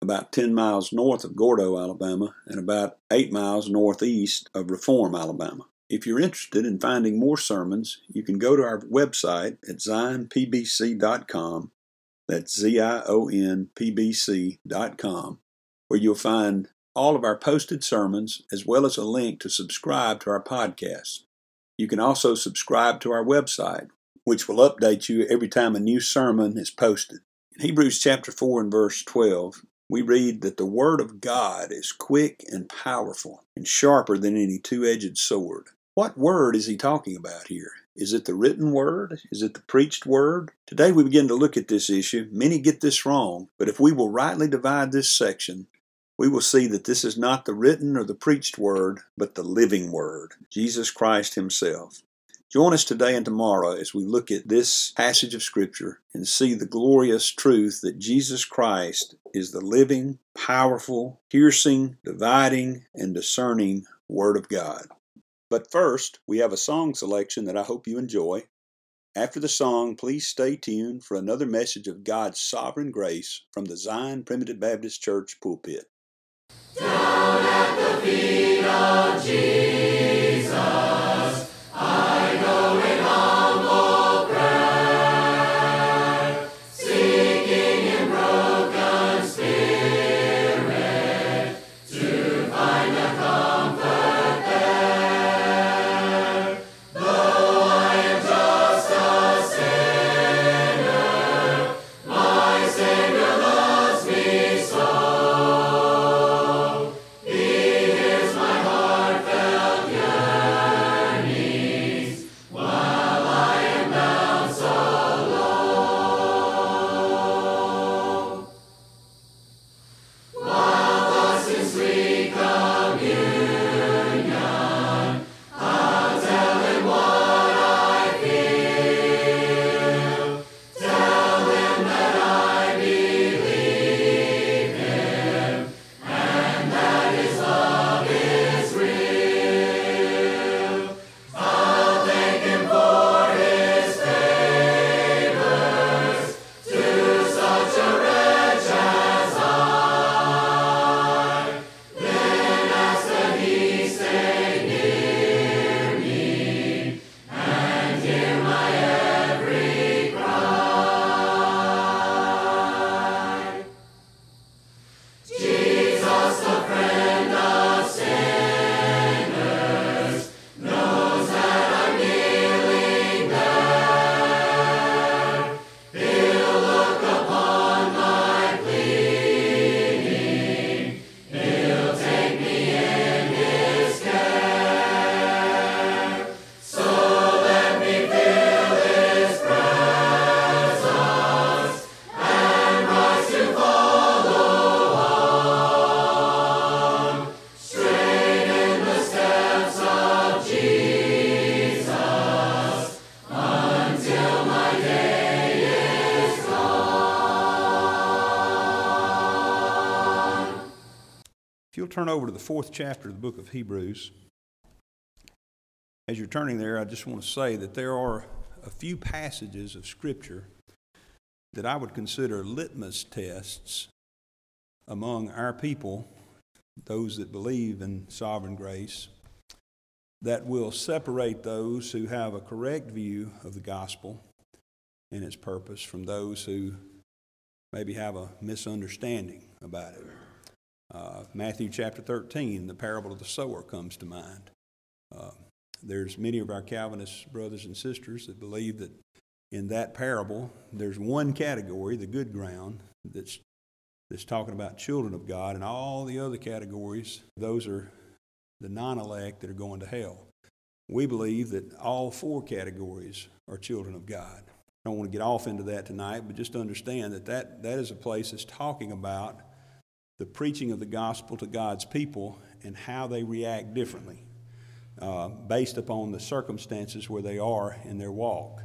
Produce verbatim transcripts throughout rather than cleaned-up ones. About ten miles north of Gordo, Alabama, and about eight miles northeast of Reform, Alabama. If you're interested in finding more sermons, you can go to our website at zion p b c dot com, that's Z I O N P B C dot com, where you'll find all of our posted sermons as well as a link to subscribe to our podcast. You can also subscribe to our website, which will update you every time a new sermon is posted. In Hebrews chapter four and verse twelve, we read that the Word of God is quick and powerful and sharper than any two-edged sword. What Word is he talking about here? Is it the written Word? Is it the preached Word? Today we begin to look at this issue. Many get this wrong, but if we will rightly divide this section, we will see that this is not the written or the preached Word, but the living Word, Jesus Christ himself. Join us today and tomorrow as we look at this passage of Scripture and see the glorious truth that Jesus Christ is the living, powerful, piercing, dividing, and discerning Word of God. But first, we have a song selection that I hope you enjoy. After the song, please stay tuned for another message of God's sovereign grace from the Zion Primitive Baptist Church pulpit. Down at the feet of Jesus. Turn over to the fourth chapter of the book of Hebrews. As you're turning there, I just want to say that there are a few passages of Scripture that I would consider litmus tests among our people, those that believe in sovereign grace, that will separate those who have a correct view of the gospel and its purpose from those who maybe have a misunderstanding about it. Uh, Matthew chapter thirteen, the parable of the sower comes to mind. Uh, there's many of our Calvinist brothers and sisters that believe that in that parable, there's one category, the good ground, that's that's talking about children of God, and all the other categories, those are the non-elect that are going to hell. We believe that all four categories are children of God. I don't want to get off into that tonight, but just understand that that, that is a place that's talking about the preaching of the gospel to God's people and how they react differently uh, based upon the circumstances where they are in their walk.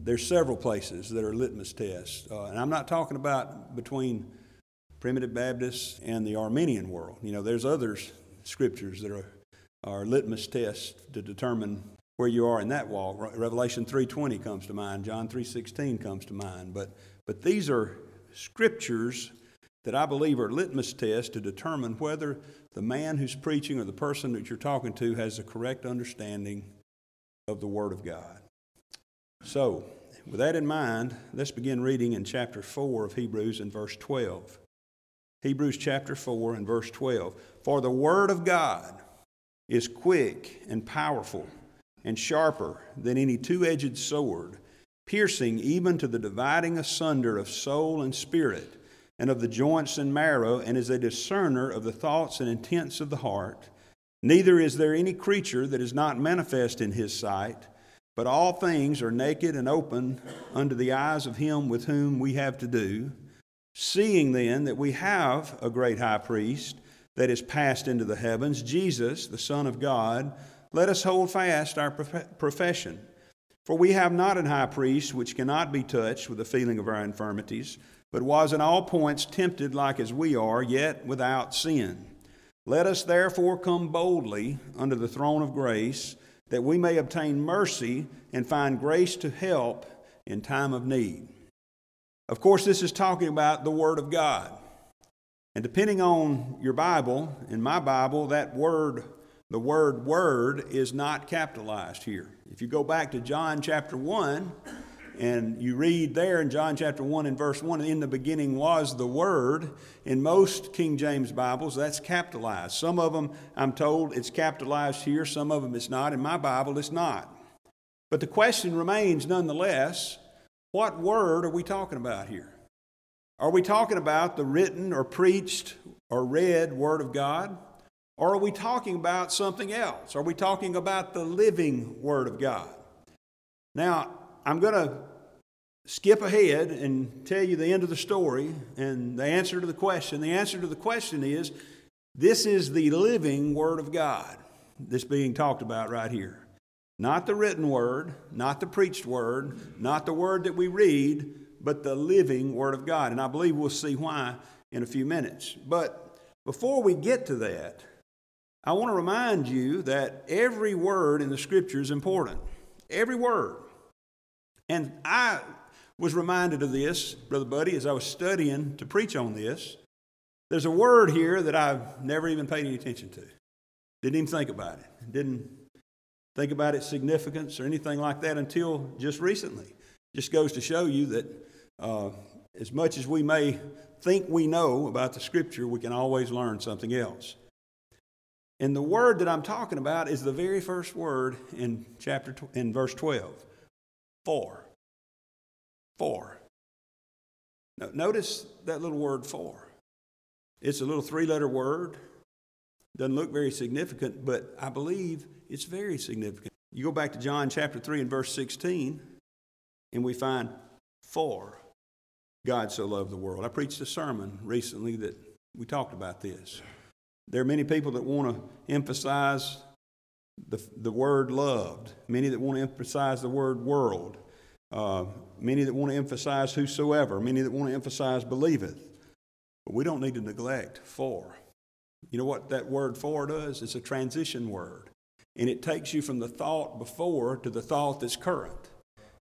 There's several places that are litmus tests, uh, and I'm not talking about between Primitive Baptists and the Arminian world. You know, there's others scriptures that are, are litmus tests to determine where you are in that walk. Revelation three twenty comes to mind. John three sixteen comes to mind. But but these are scriptures that I believe are litmus tests to determine whether the man who's preaching or the person that you're talking to has a correct understanding of the Word of God. So, with that in mind, let's begin reading in chapter four of Hebrews and verse twelve. Hebrews chapter four and verse twelve. For the word of God is quick and powerful and sharper than any two-edged sword, piercing even to the dividing asunder of soul and spirit, and of the joints and marrow, and is a discerner of the thoughts and intents of the heart. Neither is there any creature that is not manifest in his sight, but all things are naked and open under the eyes of him with whom we have to do. Seeing then that we have a great high priest that is passed into the heavens, Jesus, the Son of God, let us hold fast our profession. For we have not an high priest which cannot be touched with the feeling of our infirmities, but was in all points tempted like as we are, yet without sin. Let us therefore come boldly under the throne of grace, that we may obtain mercy and find grace to help in time of need. Of course, this is talking about the Word of God. And depending on your Bible, in my Bible, that word, the word word, is not capitalized here. If you go back to John chapter one, and you read there in John chapter one and verse one, in the beginning was the Word. In most King James Bibles, that's capitalized. Some of them, I'm told, it's capitalized here. Some of them it's not. In my Bible, it's not. But the question remains nonetheless, what word are we talking about here? Are we talking about the written or preached or read Word of God? Or are we talking about something else? Are we talking about the living Word of God? Now, I'm going to skip ahead and tell you the end of the story and the answer to the question. The answer to the question is, this is the living Word of God that's being talked about right here. Not the written word, not the preached word, not the word that we read, but the living Word of God. And I believe we'll see why in a few minutes. But before we get to that, I want to remind you that every word in the Scripture is important. Every word. And I was reminded of this, Brother Buddy, as I was studying to preach on this. There's a word here that I've never even paid any attention to. Didn't even think about it. Didn't think about its significance or anything like that until just recently. Just goes to show you that uh, as much as we may think we know about the Scripture, we can always learn something else. And the word that I'm talking about is the very first word in chapter tw- in verse twelve. For. For. Now, notice that little word for. It's a little three-letter word. Doesn't look very significant, but I believe it's very significant. You go back to John chapter three and verse sixteen, and we find, for God so loved the world. I preached a sermon recently that we talked about this. There are many people that want to emphasize the, the word loved, many that want to emphasize the word world, uh, many that want to emphasize whosoever, many that want to emphasize believeth. But we don't need to neglect for. You know what that word for does? It's a transition word. And it takes you from the thought before to the thought that's current.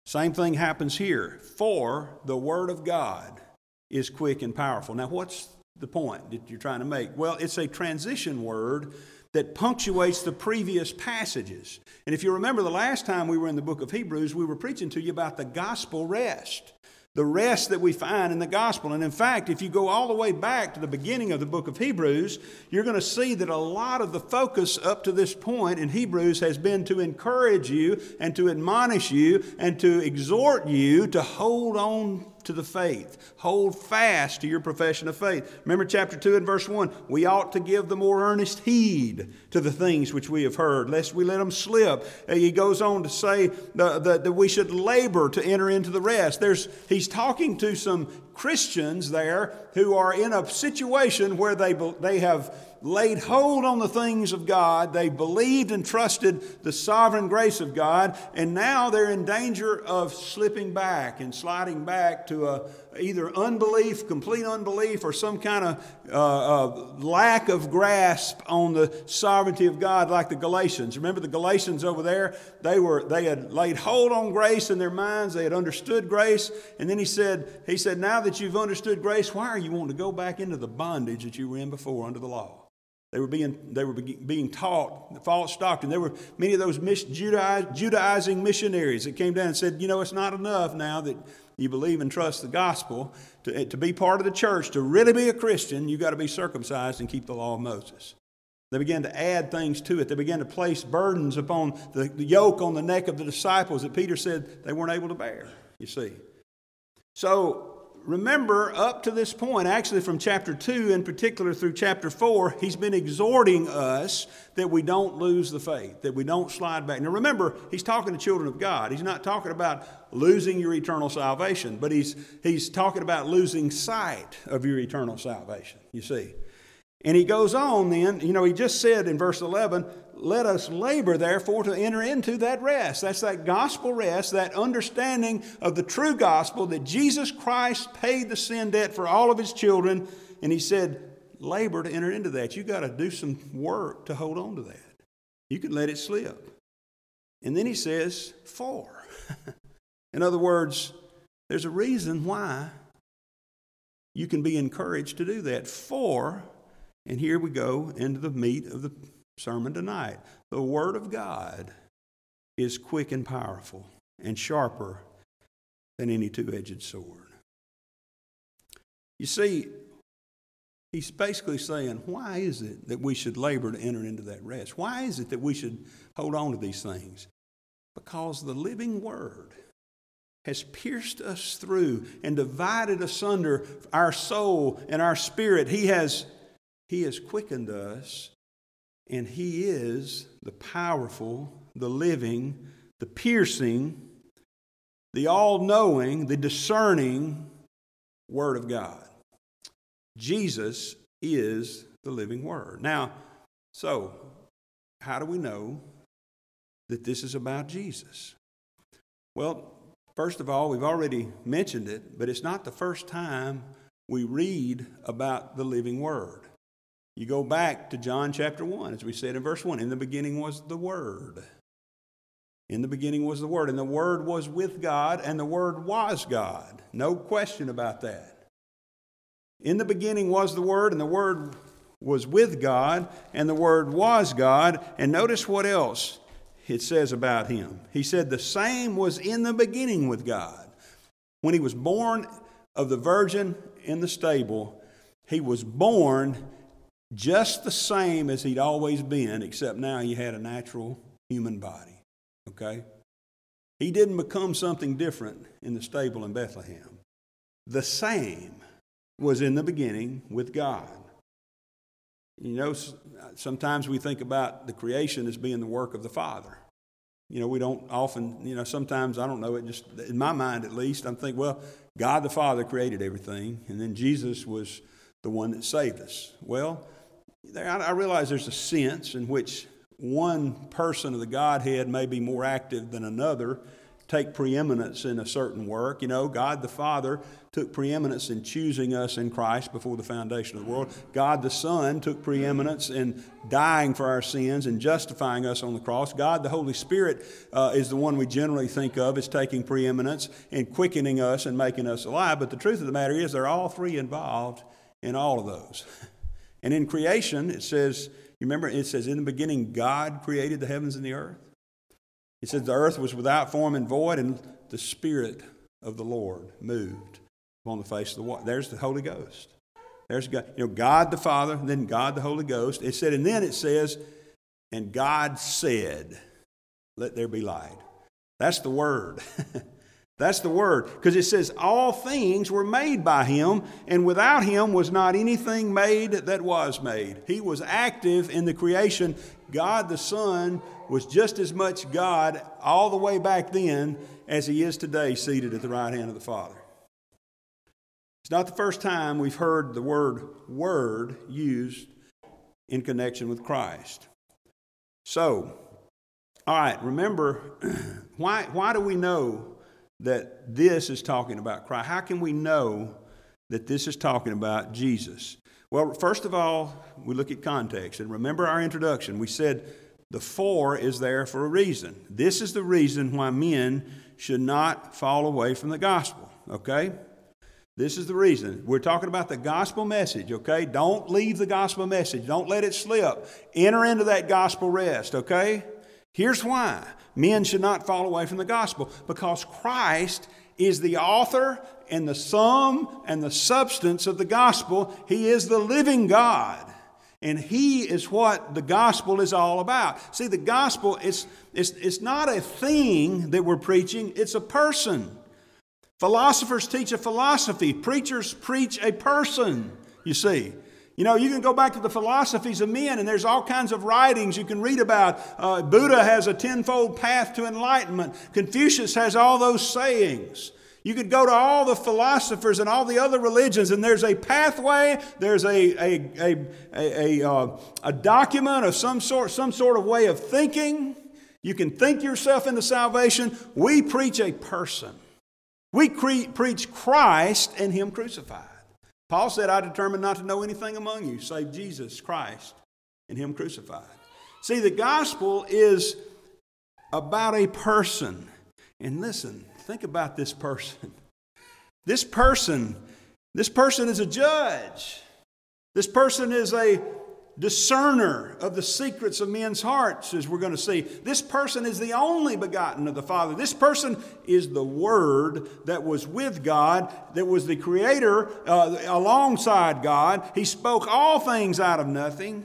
Same thing happens here. For the word of God is quick and powerful. Now, what's the point that you're trying to make? Well, it's a transition word that punctuates the previous passages. And if you remember the last time we were in the book of Hebrews, we were preaching to you about the gospel rest, the rest that we find in the gospel. And in fact, if you go all the way back to the beginning of the book of Hebrews, you're going to see that a lot of the focus up to this point in Hebrews has been to encourage you and to admonish you and to exhort you to hold on to the faith. Hold fast to your profession of faith. Remember chapter two and verse one, we ought to give the more earnest heed to the things which we have heard, lest we let them slip. He goes on to say that we should labor to enter into the rest. There's, he's talking to some Christians there who are in a situation where they, they have laid hold on the things of God. They believed and trusted the sovereign grace of God, and now they're in danger of slipping back and sliding back to a, either unbelief, complete unbelief, or some kind of uh, uh, lack of grasp on the sovereignty of God, like the Galatians. Remember the Galatians over there? They were they had laid hold on grace in their minds. They had understood grace, and then he said he said, now that you've understood grace, why are you wanting to go back into the bondage that you were in before under the law? They were being they were being taught false doctrine. There were many of those Judaizing missionaries that came down and said, you know, it's not enough now that you believe and trust the gospel to, to be part of the church. To really be a Christian, you've got to be circumcised and keep the law of Moses. They began to add things to it. They began to place burdens upon the, the yoke on the neck of the disciples that Peter said they weren't able to bear, you see. So remember, up to this point, actually from chapter two in particular through chapter four, he's been exhorting us that we don't lose the faith, that we don't slide back. Now remember, he's talking to children of God. He's not talking about losing your eternal salvation, but he's, he's talking about losing sight of your eternal salvation, you see. And he goes on then, you know, he just said in verse eleven, let us labor, therefore, to enter into that rest. That's that gospel rest, that understanding of the true gospel that Jesus Christ paid the sin debt for all of his children. And he said, labor to enter into that. You got to do some work to hold on to that. You can let it slip. And then he says, for. In other words, there's a reason why you can be encouraged to do that. For, and here we go into the meat of the sermon tonight. The word of God is quick and powerful and sharper than any two-edged sword. You see, he's basically saying, why is it that we should labor to enter into that rest? Why is it that we should hold on to these things? Because the living word has pierced us through and divided asunder our soul and our spirit. He has, he has quickened us. And he is the powerful, the living, the piercing, the all-knowing, the discerning Word of God. Jesus is the living Word. Now, so how do we know that this is about Jesus? Well, first of all, we've already mentioned it, but it's not the first time we read about the living Word. You go back to John chapter one, as we said in verse one, in the beginning was the Word. In the beginning was the Word, and the Word was with God, and the Word was God. No question about that. In the beginning was the Word, and the Word was with God, and the Word was God. And notice what else it says about him. He said the same was in the beginning with God. When he was born of the virgin in the stable, he was born just the same as he'd always been, except now he had a natural human body, okay? He didn't become something different in the stable in Bethlehem. The same was in the beginning with God. You know, sometimes we think about the creation as being the work of the Father. You know, we don't often, you know, sometimes, I don't know, it just, in my mind at least, I'm thinking, well, God the Father created everything, and then Jesus was the one that saved us. Well, I realize there's a sense in which one person of the Godhead may be more active than another take preeminence in a certain work. You know, God the Father took preeminence in choosing us in Christ before the foundation of the world. God the Son took preeminence in dying for our sins and justifying us on the cross. God the Holy Spirit uh, is the one we generally think of as taking preeminence in quickening us and making us alive. But the truth of the matter is they're all three involved in all of those. And in creation, it says, you remember, it says, in the beginning, God created the heavens and the earth. It says the earth was without form and void, and the Spirit of the Lord moved upon the face of the water. There's the Holy Ghost. There's God, you know, God the Father, and then God the Holy Ghost. It said, and then it says, and God said, let there be light. That's the Word. That's the Word. Because it says all things were made by Him, and without Him was not anything made that was made. He was active in the creation. God the Son was just as much God all the way back then as He is today, seated at the right hand of the Father. It's not the first time we've heard the word word used in connection with Christ. So, all right, remember, why, why do we know that this is talking about Christ? How can we know that this is talking about Jesus? Well, first of all, we look at context. And remember our introduction. We said the for is there for a reason. This is the reason why men should not fall away from the gospel, okay? This is the reason. We're talking about the gospel message, okay? Don't leave the gospel message. Don't let it slip. Enter into that gospel rest, okay? Here's why men should not fall away from the gospel. Because Christ is the author and the sum and the substance of the gospel. He is the living God. And He is what the gospel is all about. See, the gospel, it's, it's, it's not a thing that we're preaching. It's a person. Philosophers teach a philosophy. Preachers preach a person, you see. You know, you can go back to the philosophies of men, and there's all kinds of writings you can read about. Uh, Buddha has a tenfold path to enlightenment. Confucius has all those sayings. You could go to all the philosophers and all the other religions, and there's a pathway, there's a a a a, a, uh, a document of some sort, some sort of way of thinking. You can think yourself into salvation. We preach a person. We cre- preach Christ and Him crucified. Paul said, I determined not to know anything among you save Jesus Christ and Him crucified. See, the gospel is about a person. And listen, think about this person. This person, this person is a judge. This person is a discerner of the secrets of men's hearts, as we're going to see. This person is the only begotten of the Father. This person is the Word that was with God, that was the Creator uh, alongside God. He spoke all things out of nothing.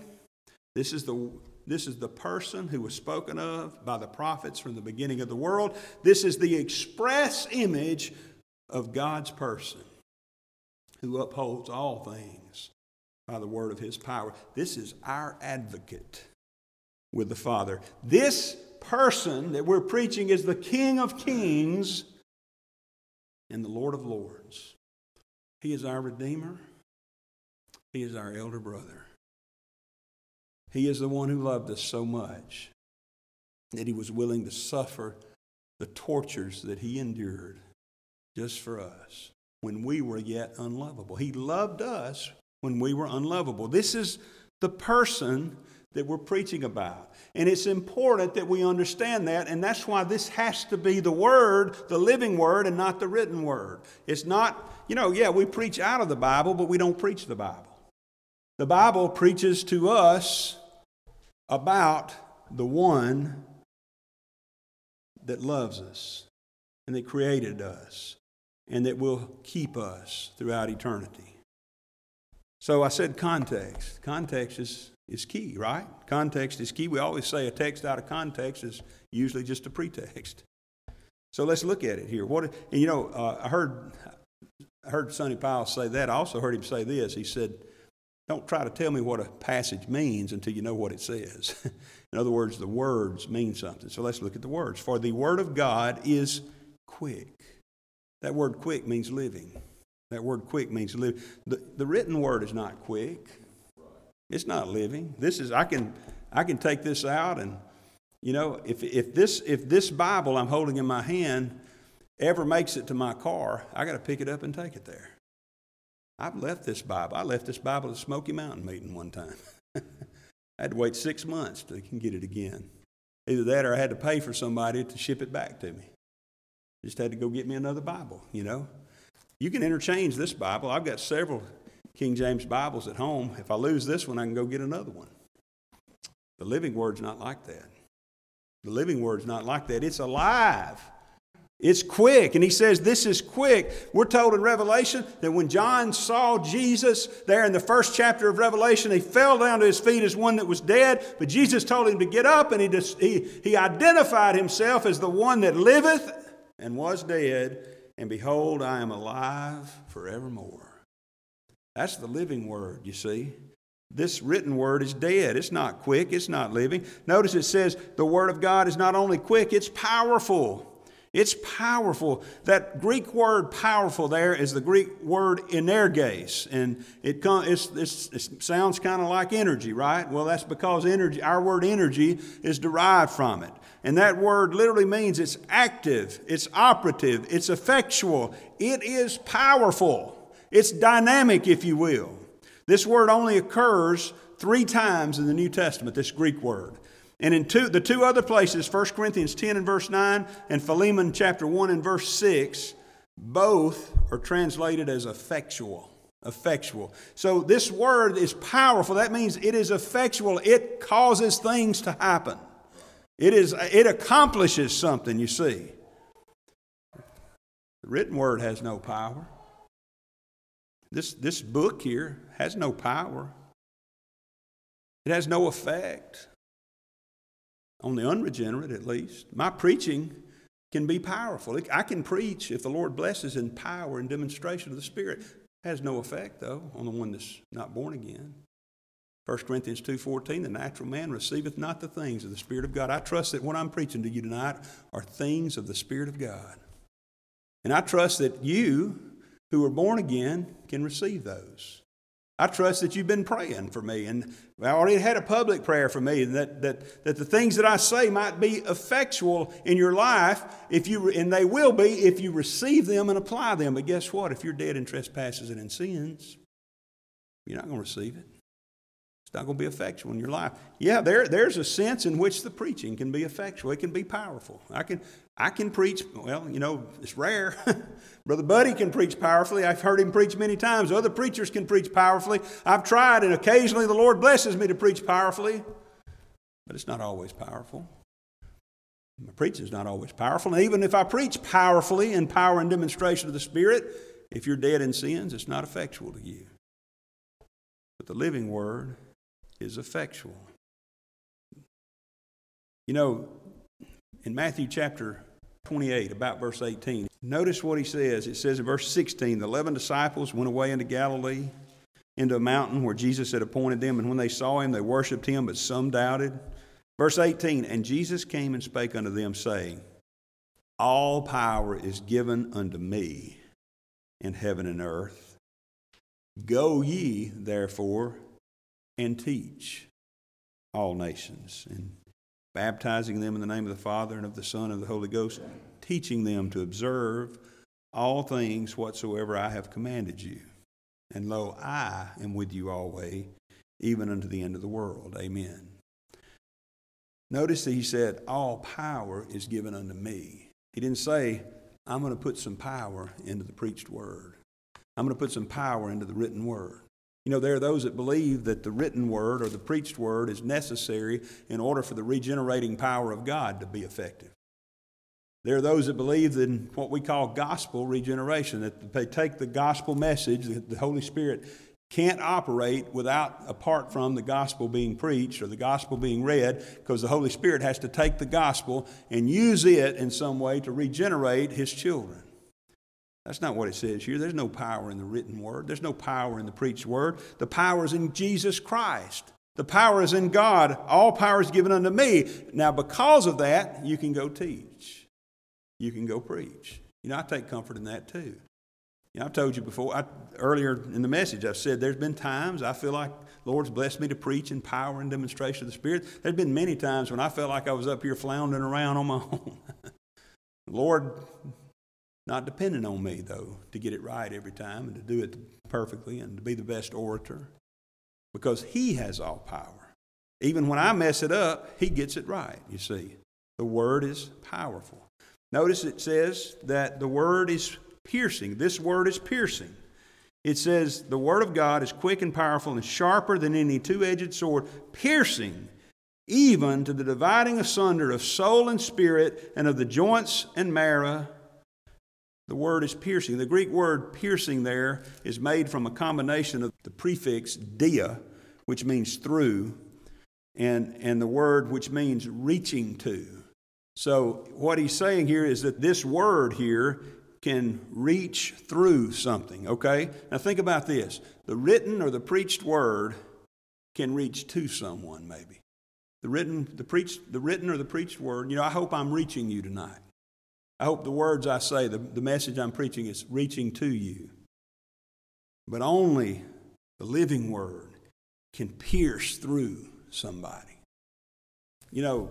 This is the this is the person who was spoken of by the prophets from the beginning of the world. This is the express image of God's person, who upholds all things by the word of His power. This is our advocate with the Father. This person that we're preaching is the King of Kings and the Lord of Lords. He is our Redeemer. He is our elder brother. He is the one who loved us so much that He was willing to suffer the tortures that He endured just for us when we were yet unlovable. He loved us when we were unlovable. This is the person that we're preaching about. And it's important that we understand that, and that's why this has to be the Word, the living Word, and not the written Word. It's not, you know, yeah, we preach out of the Bible, but we don't preach the Bible. The Bible preaches to us about the one that loves us and that created us and that will keep us throughout eternity. So I said context. Context is, is key, right? Context is key. We always say a text out of context is usually just a pretext. So let's look at it here. What? And you know, uh, I heard I heard Sonny Powell say that. I also heard him say this. He said, don't try to tell me what a passage means until you know what it says. In other words, the words mean something. So let's look at the words. For the word of God is quick. That word quick means living. That word quick means live. The, the written word is not quick. It's not living. This is, I can I can take this out and You know, if if this if this Bible I'm holding in my hand ever makes it to my car, I got to pick it up and take it there. I've left this Bible. I left this Bible at the Smoky Mountain meeting one time. I had to wait six months to get it again. Either that or I had to pay for somebody to ship it back to me. Just had to go get me another Bible, you know. You can interchange this Bible. I've got several King James Bibles at home. If I lose this one, I can go get another one. The Living Word's not like that. The Living Word's not like that. It's alive. It's quick. And he says, this is quick. We're told in Revelation that when John saw Jesus there in the first chapter of Revelation, he fell down to his feet as one that was dead. But Jesus told him to get up, and he dis- he, he identified himself as the one that liveth and was dead. And behold, I am alive forevermore. That's the living word, you see. This written word is dead. It's not quick. It's not living. Notice it says the word of God is not only quick, it's powerful. It's powerful. That Greek word powerful there is the Greek word energes. And it, com- it's, it's, it sounds kind of like energy, right? Well, that's because energy, our word energy is derived from it. And that word literally means it's active, it's operative, it's effectual. It is powerful. It's dynamic, if you will. This word only occurs three times in the New Testament, this Greek word. And in two, the two other places, First Corinthians ten and verse nine and Philemon chapter one and verse six, both are translated as effectual. Effectual. So this word is powerful. That means it is effectual. It causes things to happen. It is. It accomplishes something, you see. The written word has no power. This, this book here has no power. It has no effect on the unregenerate, at least. My preaching can be powerful. I can preach if the Lord blesses in power and demonstration of the Spirit. It has no effect, though, on the one that's not born again. First Corinthians two fourteen, the natural man receiveth not the things of the Spirit of God. I trust that what I'm preaching to you tonight are things of the Spirit of God. And I trust that you who are born again can receive those. I trust that you've been praying for me, and I already had a public prayer for me, and that that that the things that I say might be effectual in your life, if you and they will be if you receive them and apply them. But guess what? If you're dead in trespasses and in sins, you're not going to receive it. It's not going to be effectual in your life. Yeah, there there's a sense in which the preaching can be effectual. It can be powerful. I can. I can preach, well, you know, it's rare. Brother Buddy can preach powerfully. I've heard him preach many times. Other preachers can preach powerfully. I've tried, and occasionally the Lord blesses me to preach powerfully. But it's not always powerful. My preaching is not always powerful. And even if I preach powerfully in power and demonstration of the Spirit, if you're dead in sins, it's not effectual to you. But the living word is effectual. You know, in Matthew chapter twenty-eight, about verse eighteen, notice what he says. It says in verse sixteen, the eleven disciples went away into Galilee, into a mountain where Jesus had appointed them. And when they saw him, they worshipped him, but some doubted. Verse eighteen, and Jesus came and spake unto them, saying, all power is given unto me in heaven and earth. Go ye, therefore, and teach all nations, and baptizing them in the name of the Father and of the Son and of the Holy Ghost, teaching them to observe all things whatsoever I have commanded you. And lo, I am with you always, even unto the end of the world. Amen. Notice that he said, all power is given unto me. He didn't say, I'm going to put some power into the preached word. I'm going to put some power into the written word. You know, there are those that believe that the written word or the preached word is necessary in order for the regenerating power of God to be effective. There are those that believe in what we call gospel regeneration, that they take the gospel message, that the Holy Spirit can't operate without, apart from the gospel being preached or the gospel being read, because the Holy Spirit has to take the gospel and use it in some way to regenerate his children. That's not what it says here. There's no power in the written word. There's no power in the preached word. The power is in Jesus Christ. The power is in God. All power is given unto me. Now, because of that, you can go teach. You can go preach. You know, I take comfort in that too. You know, I've told you before, I, earlier in the message, I've said there's been times I feel like the Lord's blessed me to preach in power and demonstration of the Spirit. There's been many times when I felt like I was up here floundering around on my own. Lord, not depending on me, though, to get it right every time and to do it perfectly and to be the best orator, because He has all power. Even when I mess it up, He gets it right, you see. The Word is powerful. Notice it says that the Word is piercing. This Word is piercing. It says the Word of God is quick and powerful and sharper than any two-edged sword, piercing even to the dividing asunder of soul and spirit and of the joints and marrow. The word is piercing. The Greek word piercing there is made from a combination of the prefix dia, which means through, and, and the word which means reaching to. So what he's saying here is that this word here can reach through something, okay? Now think about this. The written or the preached word can reach to someone, maybe. The written, the preached, the written or the preached word, you know, I hope I'm reaching you tonight. I hope the words I say, the, the message I'm preaching is reaching to you. But only the living word can pierce through somebody. You know,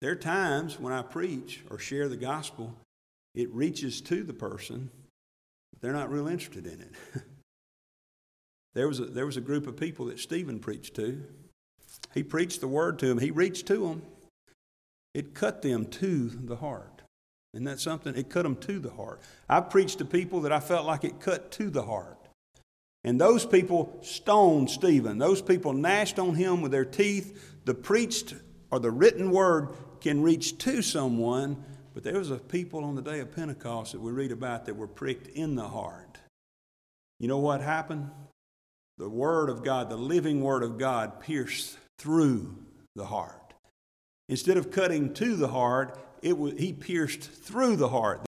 there are times when I preach or share the gospel, it reaches to the person, but they're not real interested in it. There was a, there was a group of people that Stephen preached to. He preached the word to them. He reached to them. It cut them to the heart. Isn't that something? It cut them to the heart. I preached to people that I felt like it cut to the heart. And those people stoned Stephen. Those people gnashed on him with their teeth. The preached or the written word can reach to someone, but there was a people on the day of Pentecost that we read about that were pricked in the heart. You know what happened? The Word of God, the living Word of God, pierced through the heart. Instead of cutting to the heart, it was, He pierced through the heart.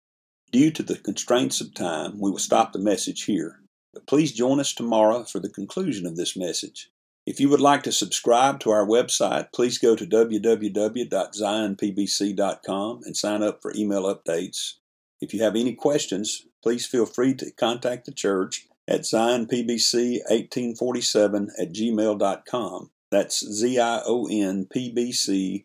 Due to the constraints of time, we will stop the message here. But please join us tomorrow for the conclusion of this message. If you would like to subscribe to our website, please go to w w w dot zion p b c dot com and sign up for email updates. If you have any questions, please feel free to contact the church at zion p b c eighteen forty-seven at gmail dot com. That's Z I O N P B C